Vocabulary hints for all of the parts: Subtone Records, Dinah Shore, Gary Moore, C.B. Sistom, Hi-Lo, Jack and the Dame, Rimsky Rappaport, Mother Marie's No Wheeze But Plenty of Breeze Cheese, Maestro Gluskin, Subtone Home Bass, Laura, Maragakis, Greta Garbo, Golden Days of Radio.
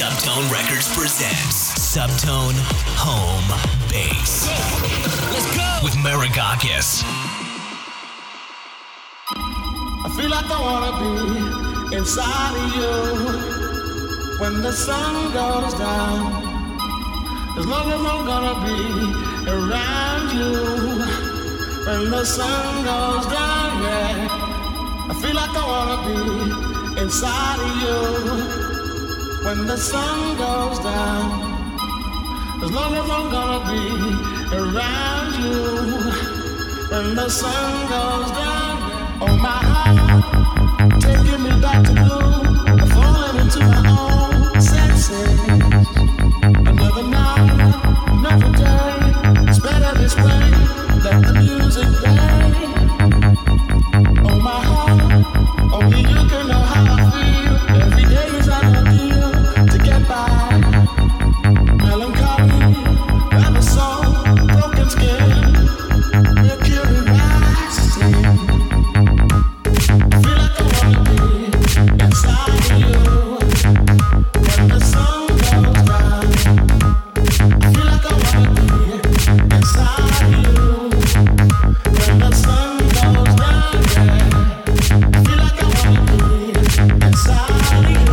Subtone Records presents Subtone Home Bass. Let's go! With Maragakis. I feel like I wanna be inside of you. When the sun goes down, as long as I'm gonna be around you. When the sun goes down, yeah, I feel like I wanna be inside of you. When the sun goes down, as long as I'm gonna be around you. When the sun goes down, oh my heart, taking me back to blue, falling into my own senses. Another night, another day, it's better this way, let the music play. Oh my heart, only you can know how I feel. Every day is an ideal to get by. Melancholy, I'm a soul, broken skin. They're curiosity. Feel like I wanna be inside of you. When the sun goes down, feel like I wanna be inside of you. When the sun goes down, yeah, feel like I wanna be inside of you.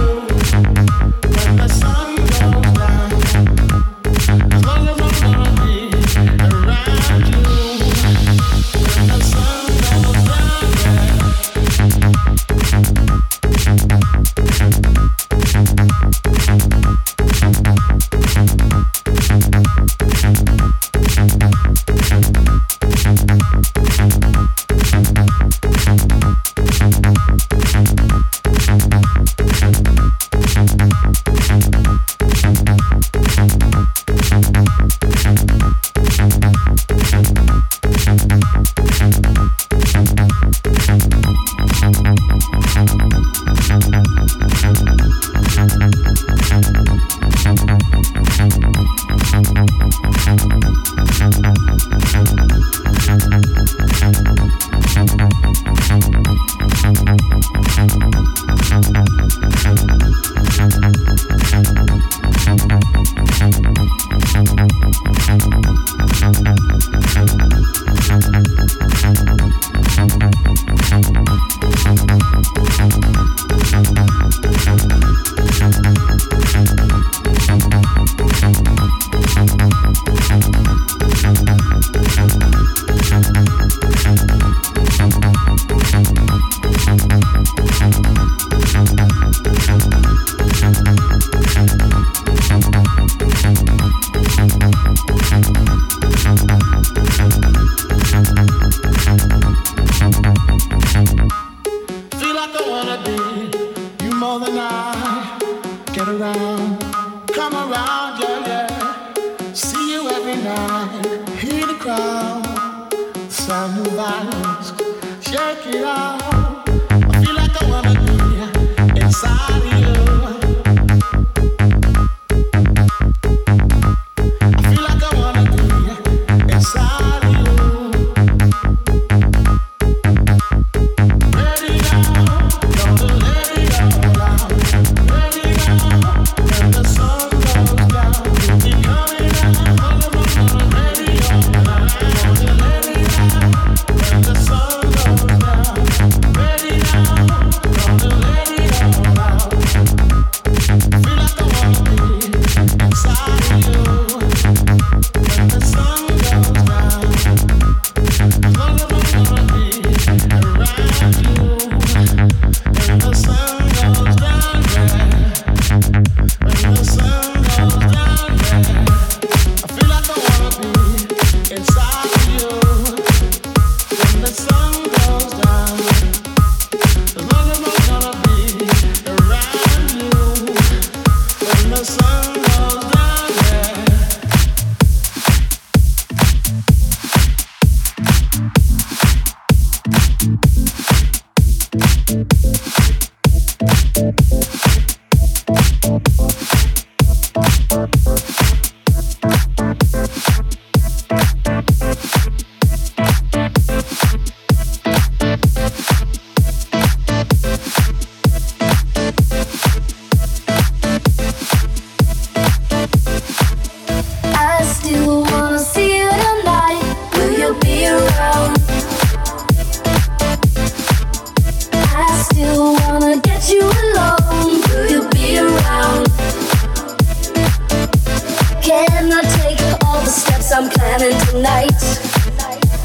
guess I'm planning tonight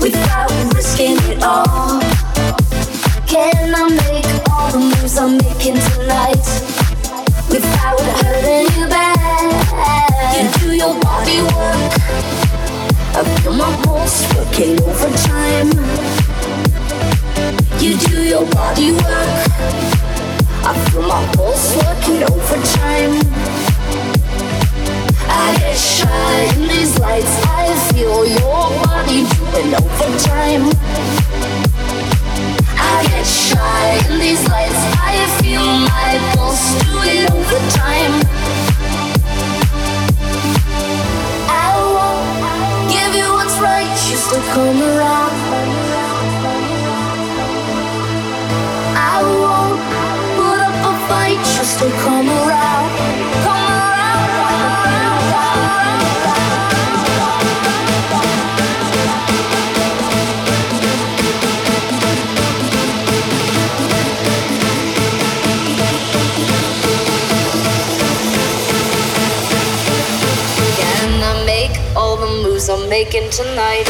without risking it all. Can I make all the moves I'm making tonight without hurting you bad? You do your body work, I feel my pulse working overtime. You do your body work, I feel my pulse working overtime. I get shy in these lights, I feel your body doing overtime. I get shy in these lights, I feel my pulse doing overtime. I won't give you what's right, you still come around. I won't put up a fight, you still come around. Come around. Can I make all the moves I'm making tonight?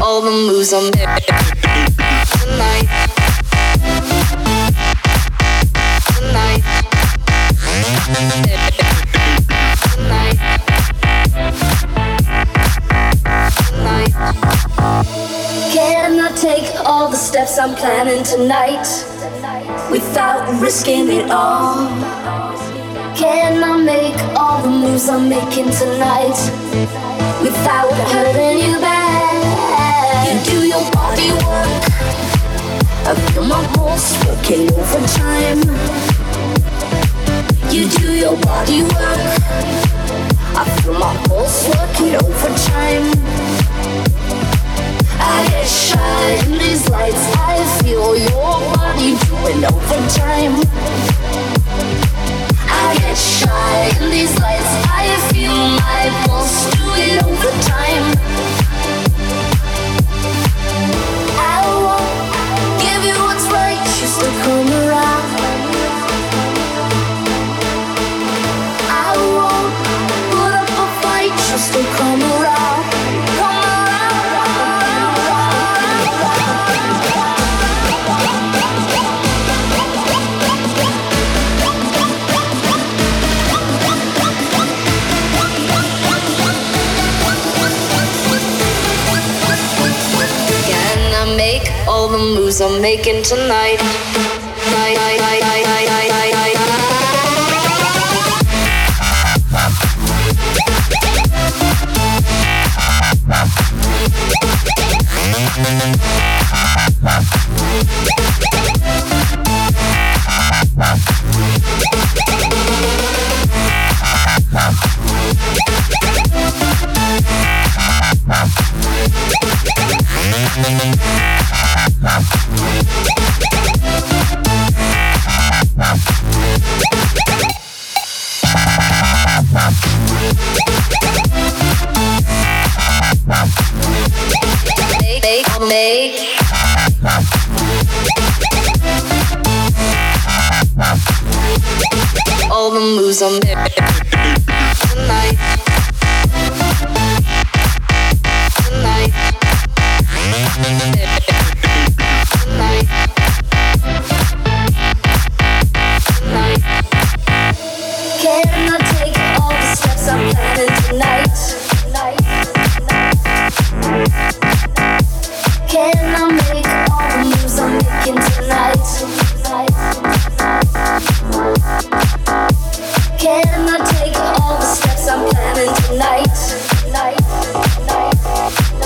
All the moves I'm tonight. Can I take all the steps I'm planning tonight without risking it all? Can I make all the moves I'm making tonight without hurting you bad? You do your body work, I feel my pulse working overtime. You do your body work, I feel my pulse working overtime. I get shy in these lights, I feel your body doing overtime. I get shy in these lights, I feel my pulse doing overtime. I won't give you what's right, you still come around. Still come around, come around, around, around. Can I make all the moves I'm making tonight? All the moves I'm tonight. Can I take all the steps I'm planning tonight?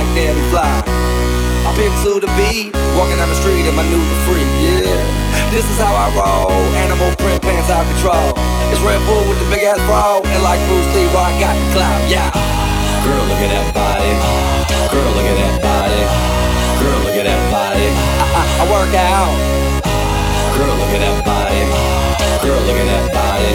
like damn fly. I pick to the beat, walking down the street in my new freak, yeah. This is how I roll, animal print pants out of control. It's Red Bull with the big ass bra, and like Bruce Lee, I got the clout, yeah. Girl, look at that body. Girl, look at that body. Girl, look at that body. I work out. Girl, look at that body. Girl, look at that body.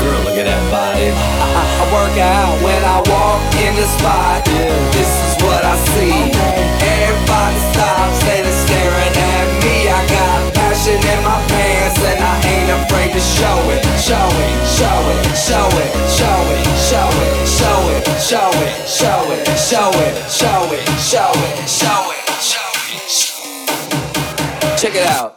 Girl, look at that body. I work out when I walk in the spot. Yeah. This is what I see. Okay. Everybody stops and is staring at me. I got passion in my pants and I ain't afraid to show it. Show it, show it, show it, show it, show it, show it, show it, show it, show it, show it, show it, show it, show it. Check it out.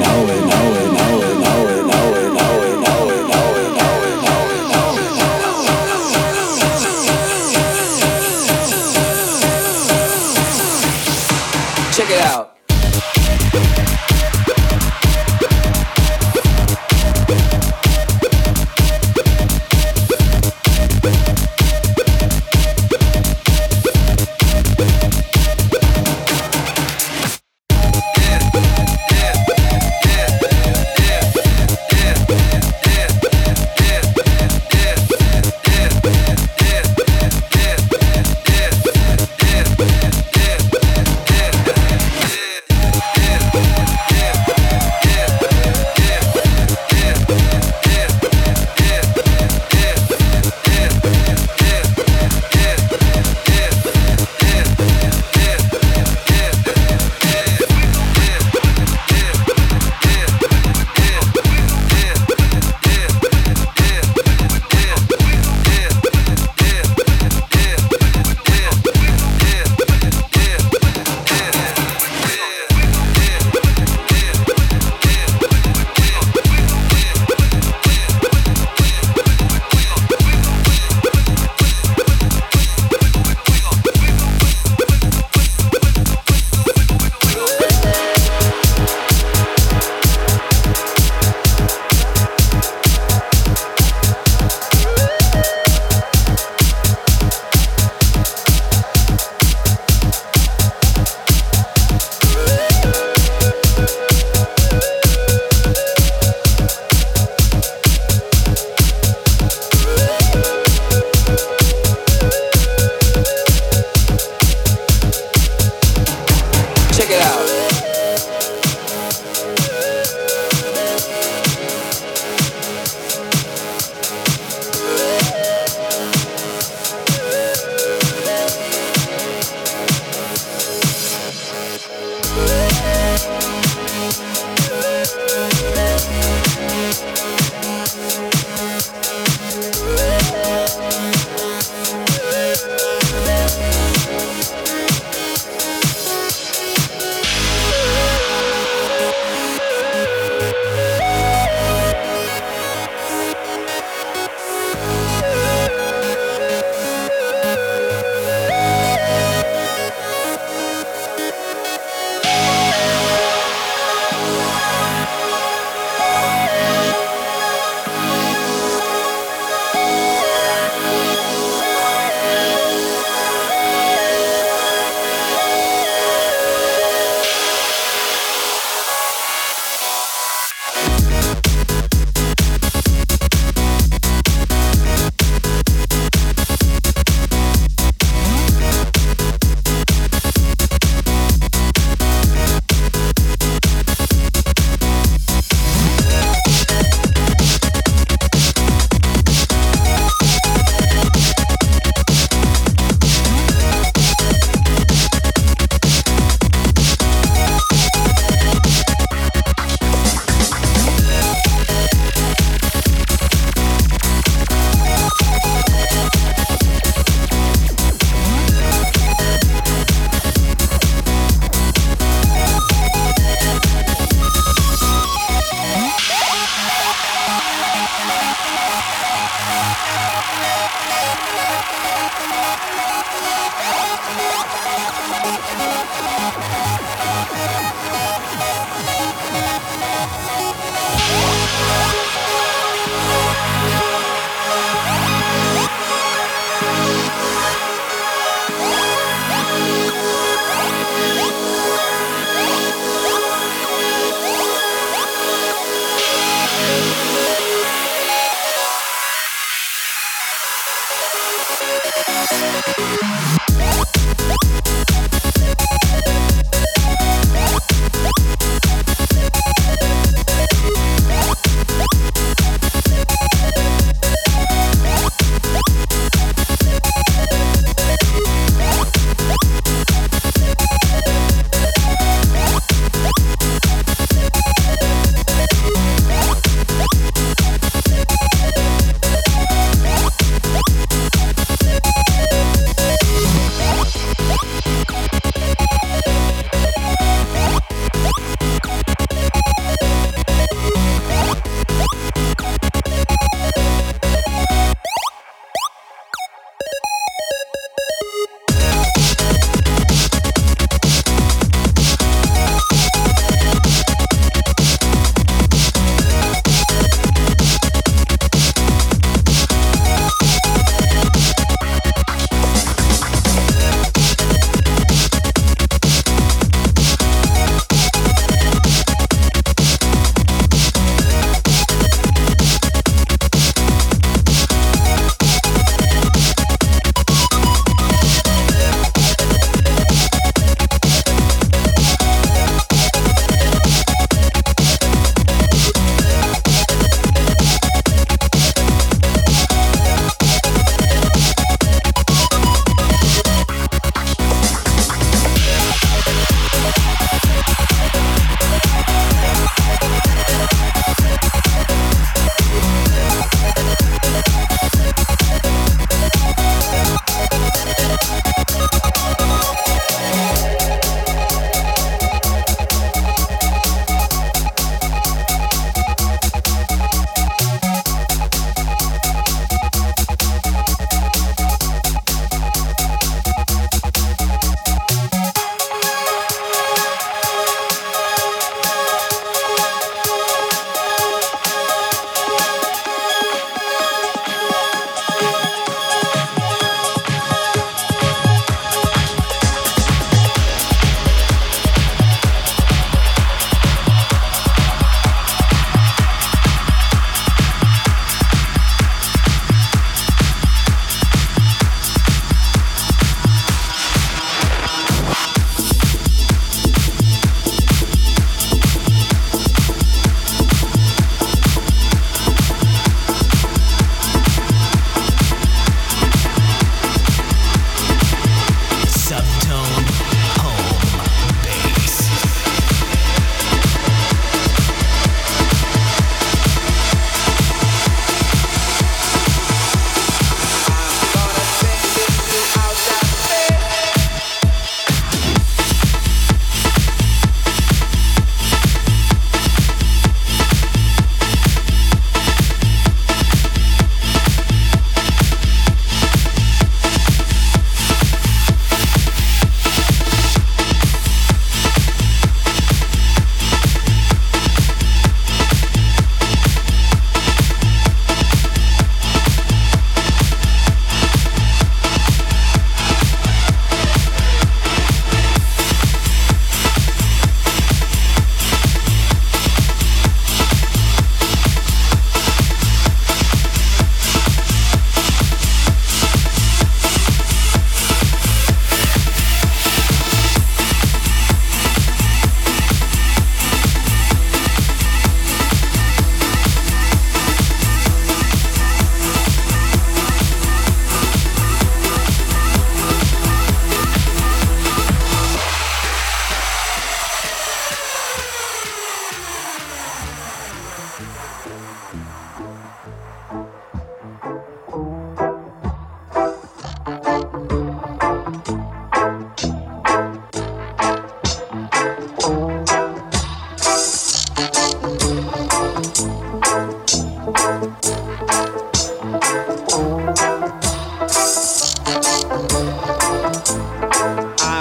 know it, know it, know it, know it. Check it out.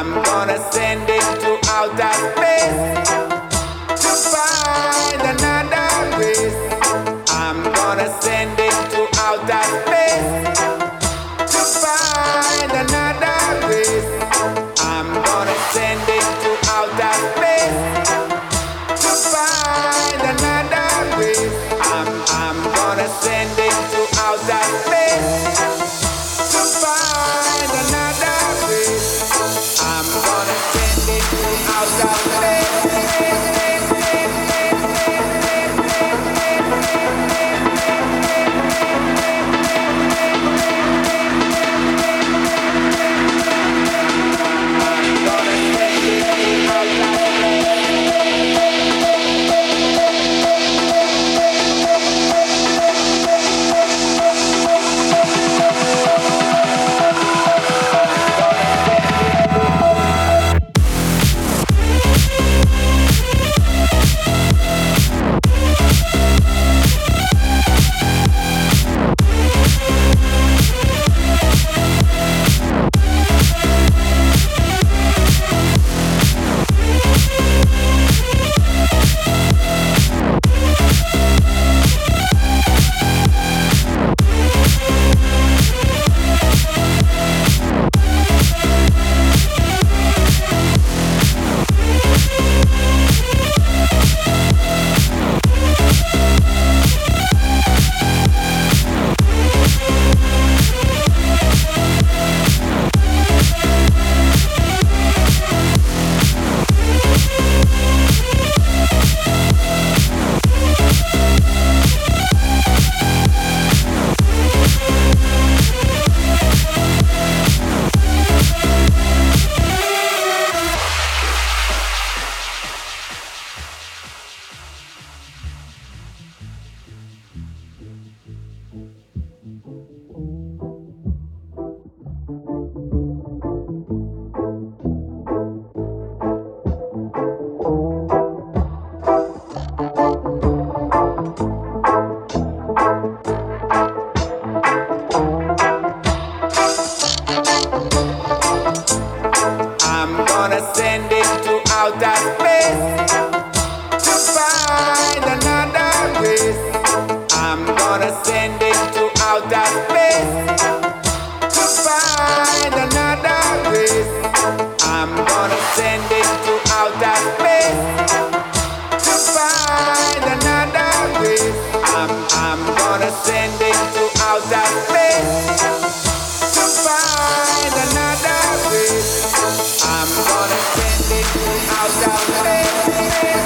I'm gonna send it. I'm gonna send it to outer space to find another way. I'm gonna send it to outer space.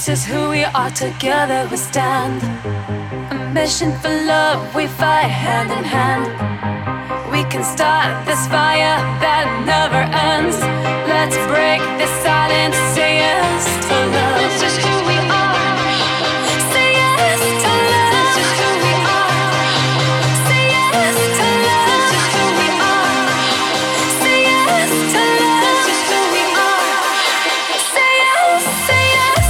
This is who we are, together we stand. A mission for love, we fight hand in hand. We can start this fire that never ends. Let's break this silence, say yes to love. This is who we are. Say yes to love. This is who we are. Say yes to love. This is who we are. Say yes to love. This is who we are. Say yes, say yes.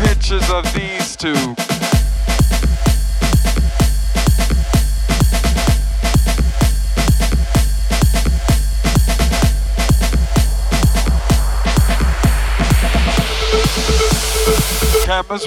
Pictures of these two. Cameras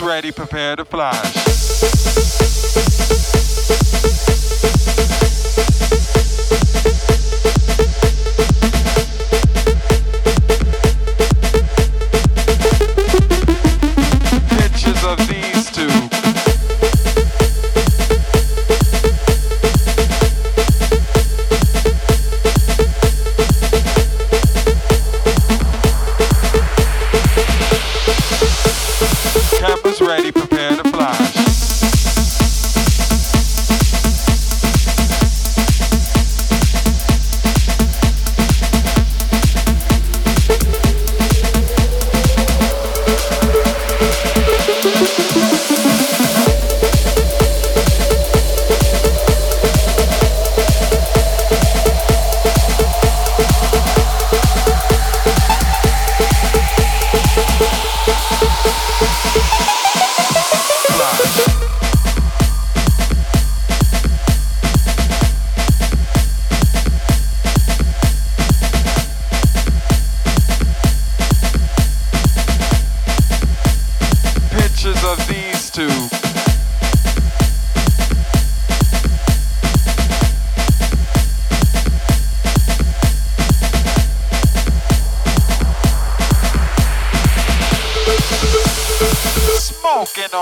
Ready, prepare to flash. Ready, prepare to flash.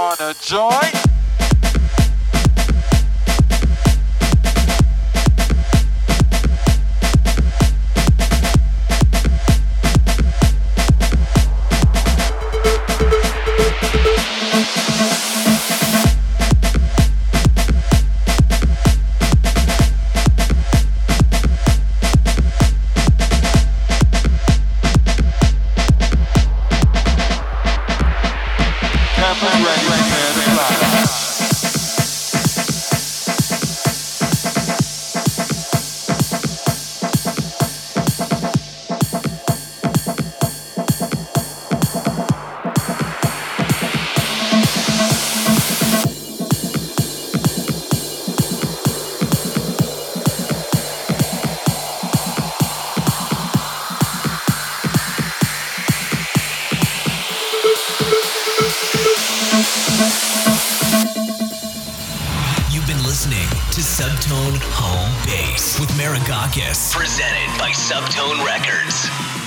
wanna join? Subtone Home Bass with Maragakis, presented by Subtone Records.